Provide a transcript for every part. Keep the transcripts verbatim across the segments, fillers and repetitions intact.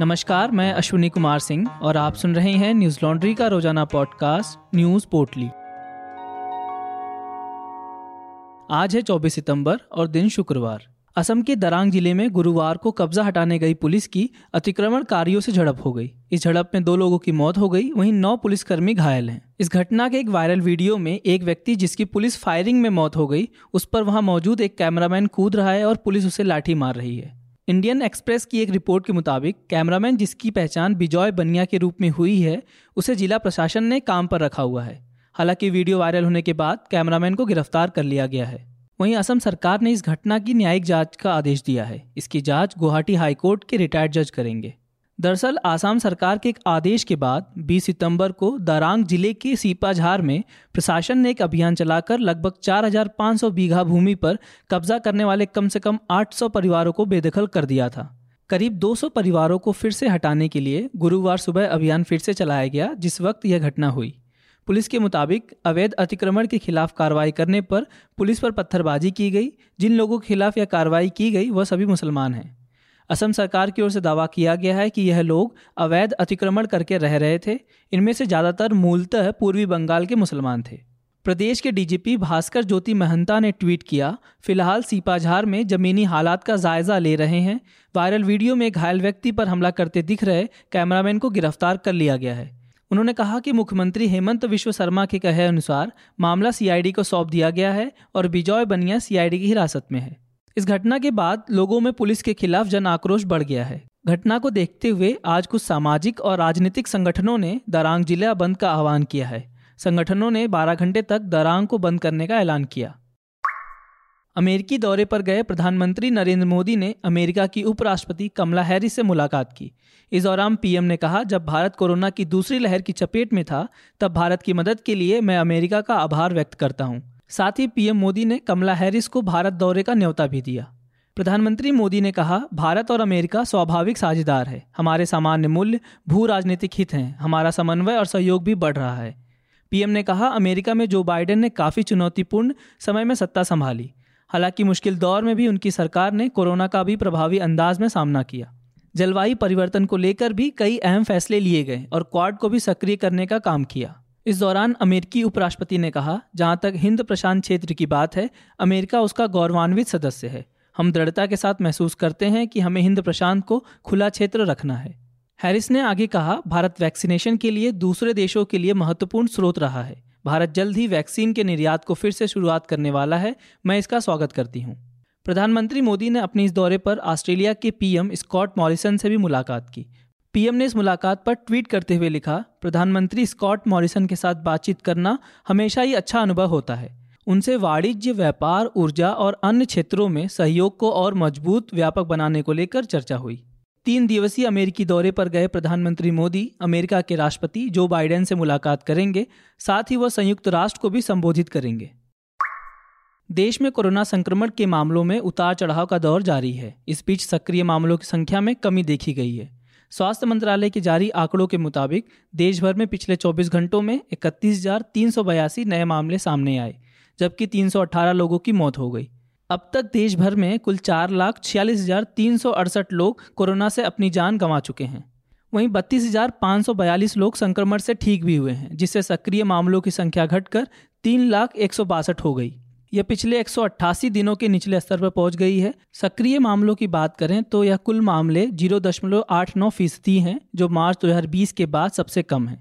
नमस्कार, मैं अश्विनी कुमार सिंह और आप सुन रहे हैं न्यूज लॉन्ड्री का रोजाना पॉडकास्ट न्यूज पोटली। आज है चौबीस सितंबर और दिन शुक्रवार। असम के दरांग जिले में गुरुवार को कब्जा हटाने गई पुलिस की अतिक्रमणकारियों से झड़प हो गई। इस झड़प में दो लोगों की मौत हो गई, वहीं नौ पुलिसकर्मी घायल हैं। इस घटना के एक वायरल वीडियो में एक व्यक्ति जिसकी पुलिस फायरिंग में मौत हो गई, उस पर वहां मौजूद एक कैमरामैन कूद रहा है और पुलिस उसे लाठी मार रही है। इंडियन एक्सप्रेस की एक रिपोर्ट के मुताबिक कैमरामैन, जिसकी पहचान बिजॉय बनिया के रूप में हुई है, उसे जिला प्रशासन ने काम पर रखा हुआ है। हालांकि वीडियो वायरल होने के बाद कैमरामैन को गिरफ्तार कर लिया गया है। वहीं असम सरकार ने इस घटना की न्यायिक जांच का आदेश दिया है। इसकी जांच गुवाहाटी हाईकोर्ट के रिटायर्ड जज करेंगे। दरअसल आसाम सरकार के एक आदेश के बाद बीस सितंबर को दरांग जिले के सीपाझार में प्रशासन ने एक अभियान चलाकर लगभग चार हज़ार पाँच सौ बीघा भूमि पर कब्जा करने वाले कम से कम आठ सौ परिवारों को बेदखल कर दिया था। करीब दो सौ परिवारों को फिर से हटाने के लिए गुरुवार सुबह अभियान फिर से चलाया गया, जिस वक्त यह घटना हुई। पुलिस के मुताबिक अवैध अतिक्रमण के खिलाफ कार्रवाई करने पर पुलिस पर पत्थरबाजी की गई। जिन लोगों के खिलाफ यह कार्रवाई की गई वह सभी मुसलमान हैं। असम सरकार की ओर से दावा किया गया है कि यह लोग अवैध अतिक्रमण करके रह रहे थे। इनमें से ज़्यादातर मूलतः पूर्वी बंगाल के मुसलमान थे। प्रदेश के डीजीपी भास्कर ज्योति महंता ने ट्वीट किया, फिलहाल सीपाझार में जमीनी हालात का जायजा ले रहे हैं। वायरल वीडियो में घायल व्यक्ति पर हमला करते दिख रहे कैमरामैन को गिरफ्तार कर लिया गया है। उन्होंने कहा कि मुख्यमंत्री हेमंत विश्व शर्मा के कहे अनुसार मामला सीआईडी को सौंप दिया गया है और बिजॉय बनिया सीआईडी की हिरासत में है। इस घटना के बाद लोगों में पुलिस के खिलाफ जन आक्रोश बढ़ गया है। घटना को देखते हुए आज कुछ सामाजिक और राजनीतिक संगठनों ने दरांग जिला बंद का आह्वान किया है। संगठनों ने बारह घंटे तक दरांग को बंद करने का ऐलान किया। अमेरिकी दौरे पर गए प्रधानमंत्री नरेंद्र मोदी ने अमेरिका की उपराष्ट्रपति कमला हैरिस से मुलाकात की। इस दौरान पीएम ने कहा, जब भारत कोरोना की दूसरी लहर की चपेट में था तब भारत की मदद के लिए मैं अमेरिका का आभार व्यक्त करता हूं। साथ ही पीएम मोदी ने कमला हैरिस को भारत दौरे का न्योता भी दिया। प्रधानमंत्री मोदी ने कहा, भारत और अमेरिका स्वाभाविक साझेदार है। हमारे सामान्य मूल्य भू राजनीतिक हित हैं। हमारा समन्वय और सहयोग भी बढ़ रहा है। पीएम ने कहा, अमेरिका में जो बाइडन ने काफ़ी चुनौतीपूर्ण समय में सत्ता संभाली। हालांकि मुश्किल दौर में भी उनकी सरकार ने कोरोना का भी प्रभावी अंदाज में सामना किया। जलवायु परिवर्तन को लेकर भी कई अहम फैसले लिए गए और क्वाड को भी सक्रिय करने का काम किया। इस दौरान अमेरिकी उपराष्ट्रपति ने कहा, जहां तक हिंद प्रशांत क्षेत्र की बात है, अमेरिका उसका गौरवान्वित सदस्य है। हम दृढ़ता के साथ महसूस करते हैं कि हमें हिंद प्रशांत को खुला क्षेत्र रखना है। हैरिस ने आगे कहा, भारत वैक्सीनेशन के लिए दूसरे देशों के लिए महत्वपूर्ण स्रोत रहा है। भारत जल्द ही वैक्सीन के निर्यात को फिर से शुरुआत करने वाला है। मैं इसका स्वागत करती हूँ। प्रधानमंत्री मोदी ने अपने इस दौरे पर ऑस्ट्रेलिया के पीएम स्कॉट मॉरिसन से भी मुलाकात की। पीएम ने इस मुलाकात पर ट्वीट करते हुए लिखा, प्रधानमंत्री स्कॉट मॉरिसन के साथ बातचीत करना हमेशा ही अच्छा अनुभव होता है। उनसे वाणिज्य, व्यापार, ऊर्जा और अन्य क्षेत्रों में सहयोग को और मजबूत, व्यापक बनाने को लेकर चर्चा हुई। तीन दिवसीय अमेरिकी दौरे पर गए प्रधानमंत्री मोदी अमेरिका के राष्ट्रपति जो बाइडन से मुलाकात करेंगे। साथ ही वह संयुक्त राष्ट्र को भी संबोधित करेंगे। देश में कोरोना संक्रमण के मामलों में उतार चढ़ाव का दौर जारी है। इस बीच सक्रिय मामलों की संख्या में कमी देखी गई है। स्वास्थ्य मंत्रालय के जारी आंकड़ों के मुताबिक देश भर में पिछले चौबीस घंटों में इकतीस हजार तीन सौ बयासी नए मामले सामने आए, जबकि तीन सौ अठारह लोगों की मौत हो गई। अब तक देश भर में कुल चार लाख छियालीस हजार तीन सौ अड़सठ लोग कोरोना से अपनी जान गंवा चुके हैं। वहीं बत्तीस हजार पाँच सौ बयालीस लोग संक्रमण से ठीक भी हुए हैं, जिससे सक्रिय मामलों की संख्या घटकर तीन लाख एक सौ बासठ हो गई। यह पिछले एक सौ अट्ठासी दिनों के निचले स्तर पर पहुंच गई है। सक्रिय मामलों की बात करें तो यह कुल मामले शून्य दशमलव आठ नौ फीसदी हैं, जो मार्च दो हज़ार बीस के बाद सबसे कम है।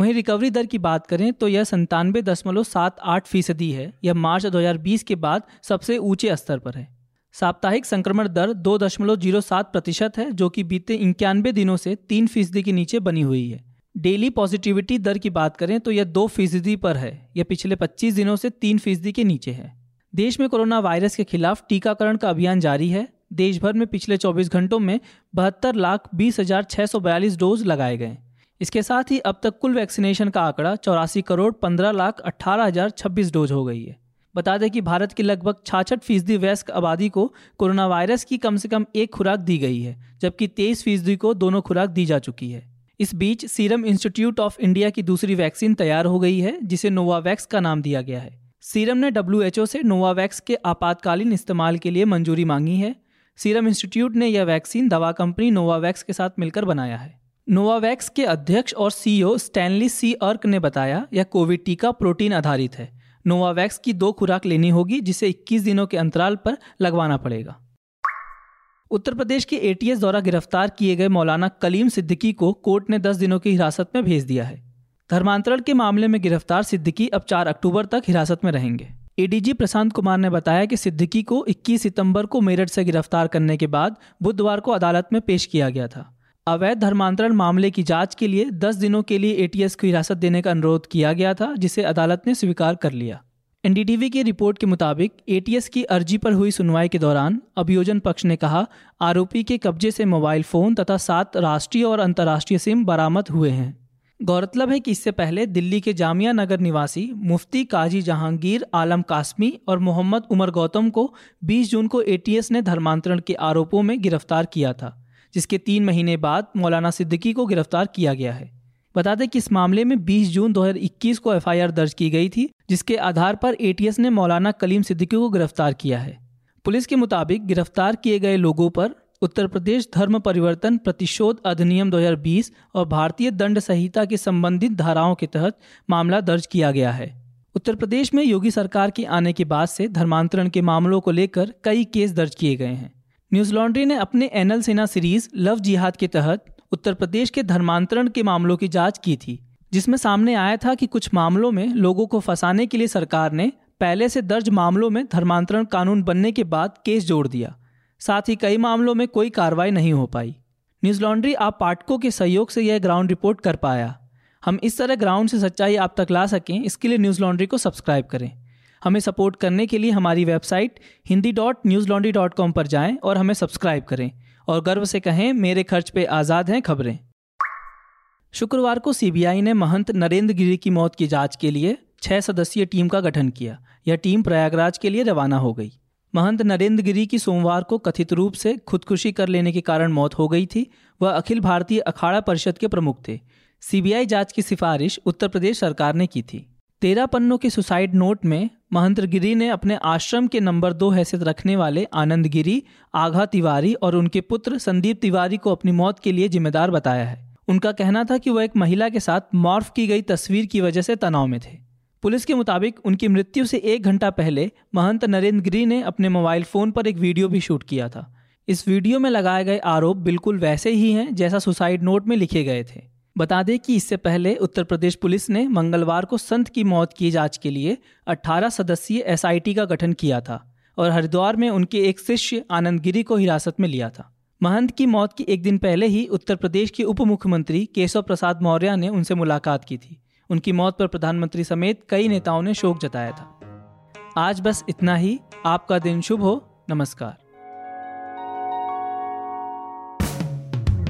वहीं रिकवरी दर की बात करें तो यह संतानवे दशमलव सात आठ फीसदी है। यह मार्च दो हज़ार बीस के बाद सबसे ऊंचे स्तर पर है। साप्ताहिक संक्रमण दर दो दशमलव शून्य सात प्रतिशत है, जो कि बीते इक्यानवे दिनों से तीन फीसदी के नीचे बनी हुई है। डेली पॉजिटिविटी दर की बात करें तो यह दो फीसदी पर है। यह पिछले पच्चीस दिनों से तीन फीसदी के नीचे है। देश में कोरोना वायरस के खिलाफ टीकाकरण का अभियान जारी है। देश भर में पिछले चौबीस घंटों में बहत्तर लाख बीस हजार छः सौ बयालीस डोज लगाए गए। इसके साथ ही अब तक कुल वैक्सीनेशन का आंकड़ा चौरासी करोड़ पंद्रह लाख अट्ठारह हजार छब्बीस डोज हो गई है। बता दें कि भारत की लगभग छियासठ फीसदी वयस्क आबादी को कोरोना वायरस की कम से कम एक खुराक दी गई है, जबकि तेईस फीसदी को दोनों खुराक दी जा चुकी है। इस बीच सीरम इंस्टीट्यूट ऑफ इंडिया की दूसरी वैक्सीन तैयार हो गई है, जिसे नोवावैक्स का नाम दिया गया है। सीरम ने डब्ल्यू एच ओ से नोवावैक्स के आपातकालीन इस्तेमाल के लिए मंजूरी मांगी है। सीरम इंस्टीट्यूट ने यह वैक्सीन दवा कंपनी नोवावैक्स के साथ मिलकर बनाया है। नोवावैक्स के अध्यक्ष और सीईओ स्टैनली सी अर्क ने बताया, यह कोविड टीका प्रोटीन आधारित है। नोवावैक्स की दो खुराक लेनी होगी, जिसे इक्कीस दिनों के अंतराल पर लगवाना पड़ेगा। उत्तर प्रदेश के एटीएस द्वारा गिरफ्तार किए गए मौलाना कलीम सिद्दीकी को कोर्ट ने दस दिनों की हिरासत में भेज दिया है। धर्मांतरण के मामले में गिरफ्तार सिद्दीकी अब चार अक्टूबर तक हिरासत में रहेंगे। एडीजी प्रशांत कुमार ने बताया कि सिद्दीकी को इक्कीस सितंबर को मेरठ से गिरफ्तार करने के बाद बुधवार को अदालत में पेश किया गया था। अवैध धर्मांतरण मामले की जांच के लिए दस दिनों के लिए एटीएस को हिरासत देने का अनुरोध किया गया था, जिसे अदालत ने स्वीकार कर लिया। एनडीटीवी की रिपोर्ट के मुताबिक एटीएस की अर्जी पर हुई सुनवाई के दौरान अभियोजन पक्ष ने कहा, आरोपी के कब्जे से मोबाइल फोन तथा सात राष्ट्रीय और अंतर्राष्ट्रीय सिम बरामद हुए हैं। गौरतलब है कि इससे पहले दिल्ली के जामिया नगर निवासी मुफ्ती काजी जहांगीर आलम कासमी और मोहम्मद उमर गौतम को बीस जून को एटीएस ने धर्मांतरण के आरोपों में गिरफ्तार किया था, जिसके तीन महीने बाद मौलाना सिद्दीकी को गिरफ्तार किया गया है। बता दें कि इस मामले में बीस जून दो हज़ार इक्कीस को एफआईआर दर्ज की गई थी, जिसके आधार पर एटीएस ने मौलाना कलीम सिद्दीकी को गिरफ्तार किया है। पुलिस के मुताबिक गिरफ्तार किए गए लोगों पर उत्तर प्रदेश धर्म परिवर्तन प्रतिशोध अधिनियम दो हज़ार बीस और भारतीय दंड संहिता के संबंधित धाराओं के तहत मामला दर्ज किया गया है। उत्तर प्रदेश में योगी सरकार के आने के बाद से धर्मांतरण के मामलों को लेकर कई केस दर्ज किए गए हैं। न्यूज लॉन्ड्री ने अपने एनल सेना सीरीज लव जिहाद के तहत उत्तर प्रदेश के धर्मांतरण के मामलों की जाँच की थी, जिसमें सामने आया था कि कुछ मामलों में लोगों को फंसाने के लिए सरकार ने पहले से दर्ज मामलों में धर्मांतरण कानून बनने के बाद केस जोड़ दिया। साथ ही कई मामलों में कोई कार्रवाई नहीं हो पाई। न्यूज लॉन्ड्री आप पाठकों के सहयोग से यह ग्राउंड रिपोर्ट कर पाया। हम इस तरह ग्राउंड से सच्चाई आप तक ला सकें, इसके लिए न्यूज लॉन्ड्री को सब्सक्राइब करें। हमें सपोर्ट करने के लिए हमारी website Hindi dot newslaundry dot com पर जाएं और हमें सब्सक्राइब करें और गर्व से कहें, मेरे खर्च पे आज़ाद हैं खबरें। शुक्रवार को सीबीआई ने महंत नरेंद्र गिरी की मौत की जाँच के लिए छह सदस्यीय टीम का गठन किया। यह टीम प्रयागराज के लिए रवाना हो गई। महंत नरेंद्र गिरी की सोमवार को कथित रूप से खुदकुशी कर लेने के कारण मौत हो गई थी। वह अखिल भारतीय अखाड़ा परिषद के प्रमुख थे। सीबीआई जांच की सिफारिश उत्तर प्रदेश सरकार ने की थी। तेरह पन्नों के सुसाइड नोट में महंत गिरी ने अपने आश्रम के नंबर दो हैसियत रखने वाले आनंद गिरी, आघा तिवारी और उनके पुत्र संदीप तिवारी को अपनी मौत के लिए जिम्मेदार बताया है। उनका कहना था कि वह एक महिला के साथ मॉर्फ की गई तस्वीर की वजह से तनाव में थे। पुलिस के मुताबिक उनकी मृत्यु से एक घंटा पहले महंत नरेंद्र गिरी ने अपने मोबाइल फ़ोन पर एक वीडियो भी शूट किया था। इस वीडियो में लगाए गए आरोप बिल्कुल वैसे ही हैं जैसा सुसाइड नोट में लिखे गए थे। बता दें कि इससे पहले उत्तर प्रदेश पुलिस ने मंगलवार को संत की मौत की जांच के लिए अठारह सदस्यीय एसआईटी का गठन किया था और हरिद्वार में उनके एक शिष्य आनंद गिरी को हिरासत में लिया था। महंत की मौत के एक दिन पहले ही उत्तर प्रदेश के उप मुख्यमंत्री केशव प्रसाद मौर्य ने उनसे मुलाकात की थी। उनकी मौत पर प्रधानमंत्री समेत कई नेताओं ने शोक जताया था। आज बस इतना ही। आपका दिन शुभ हो। नमस्कार।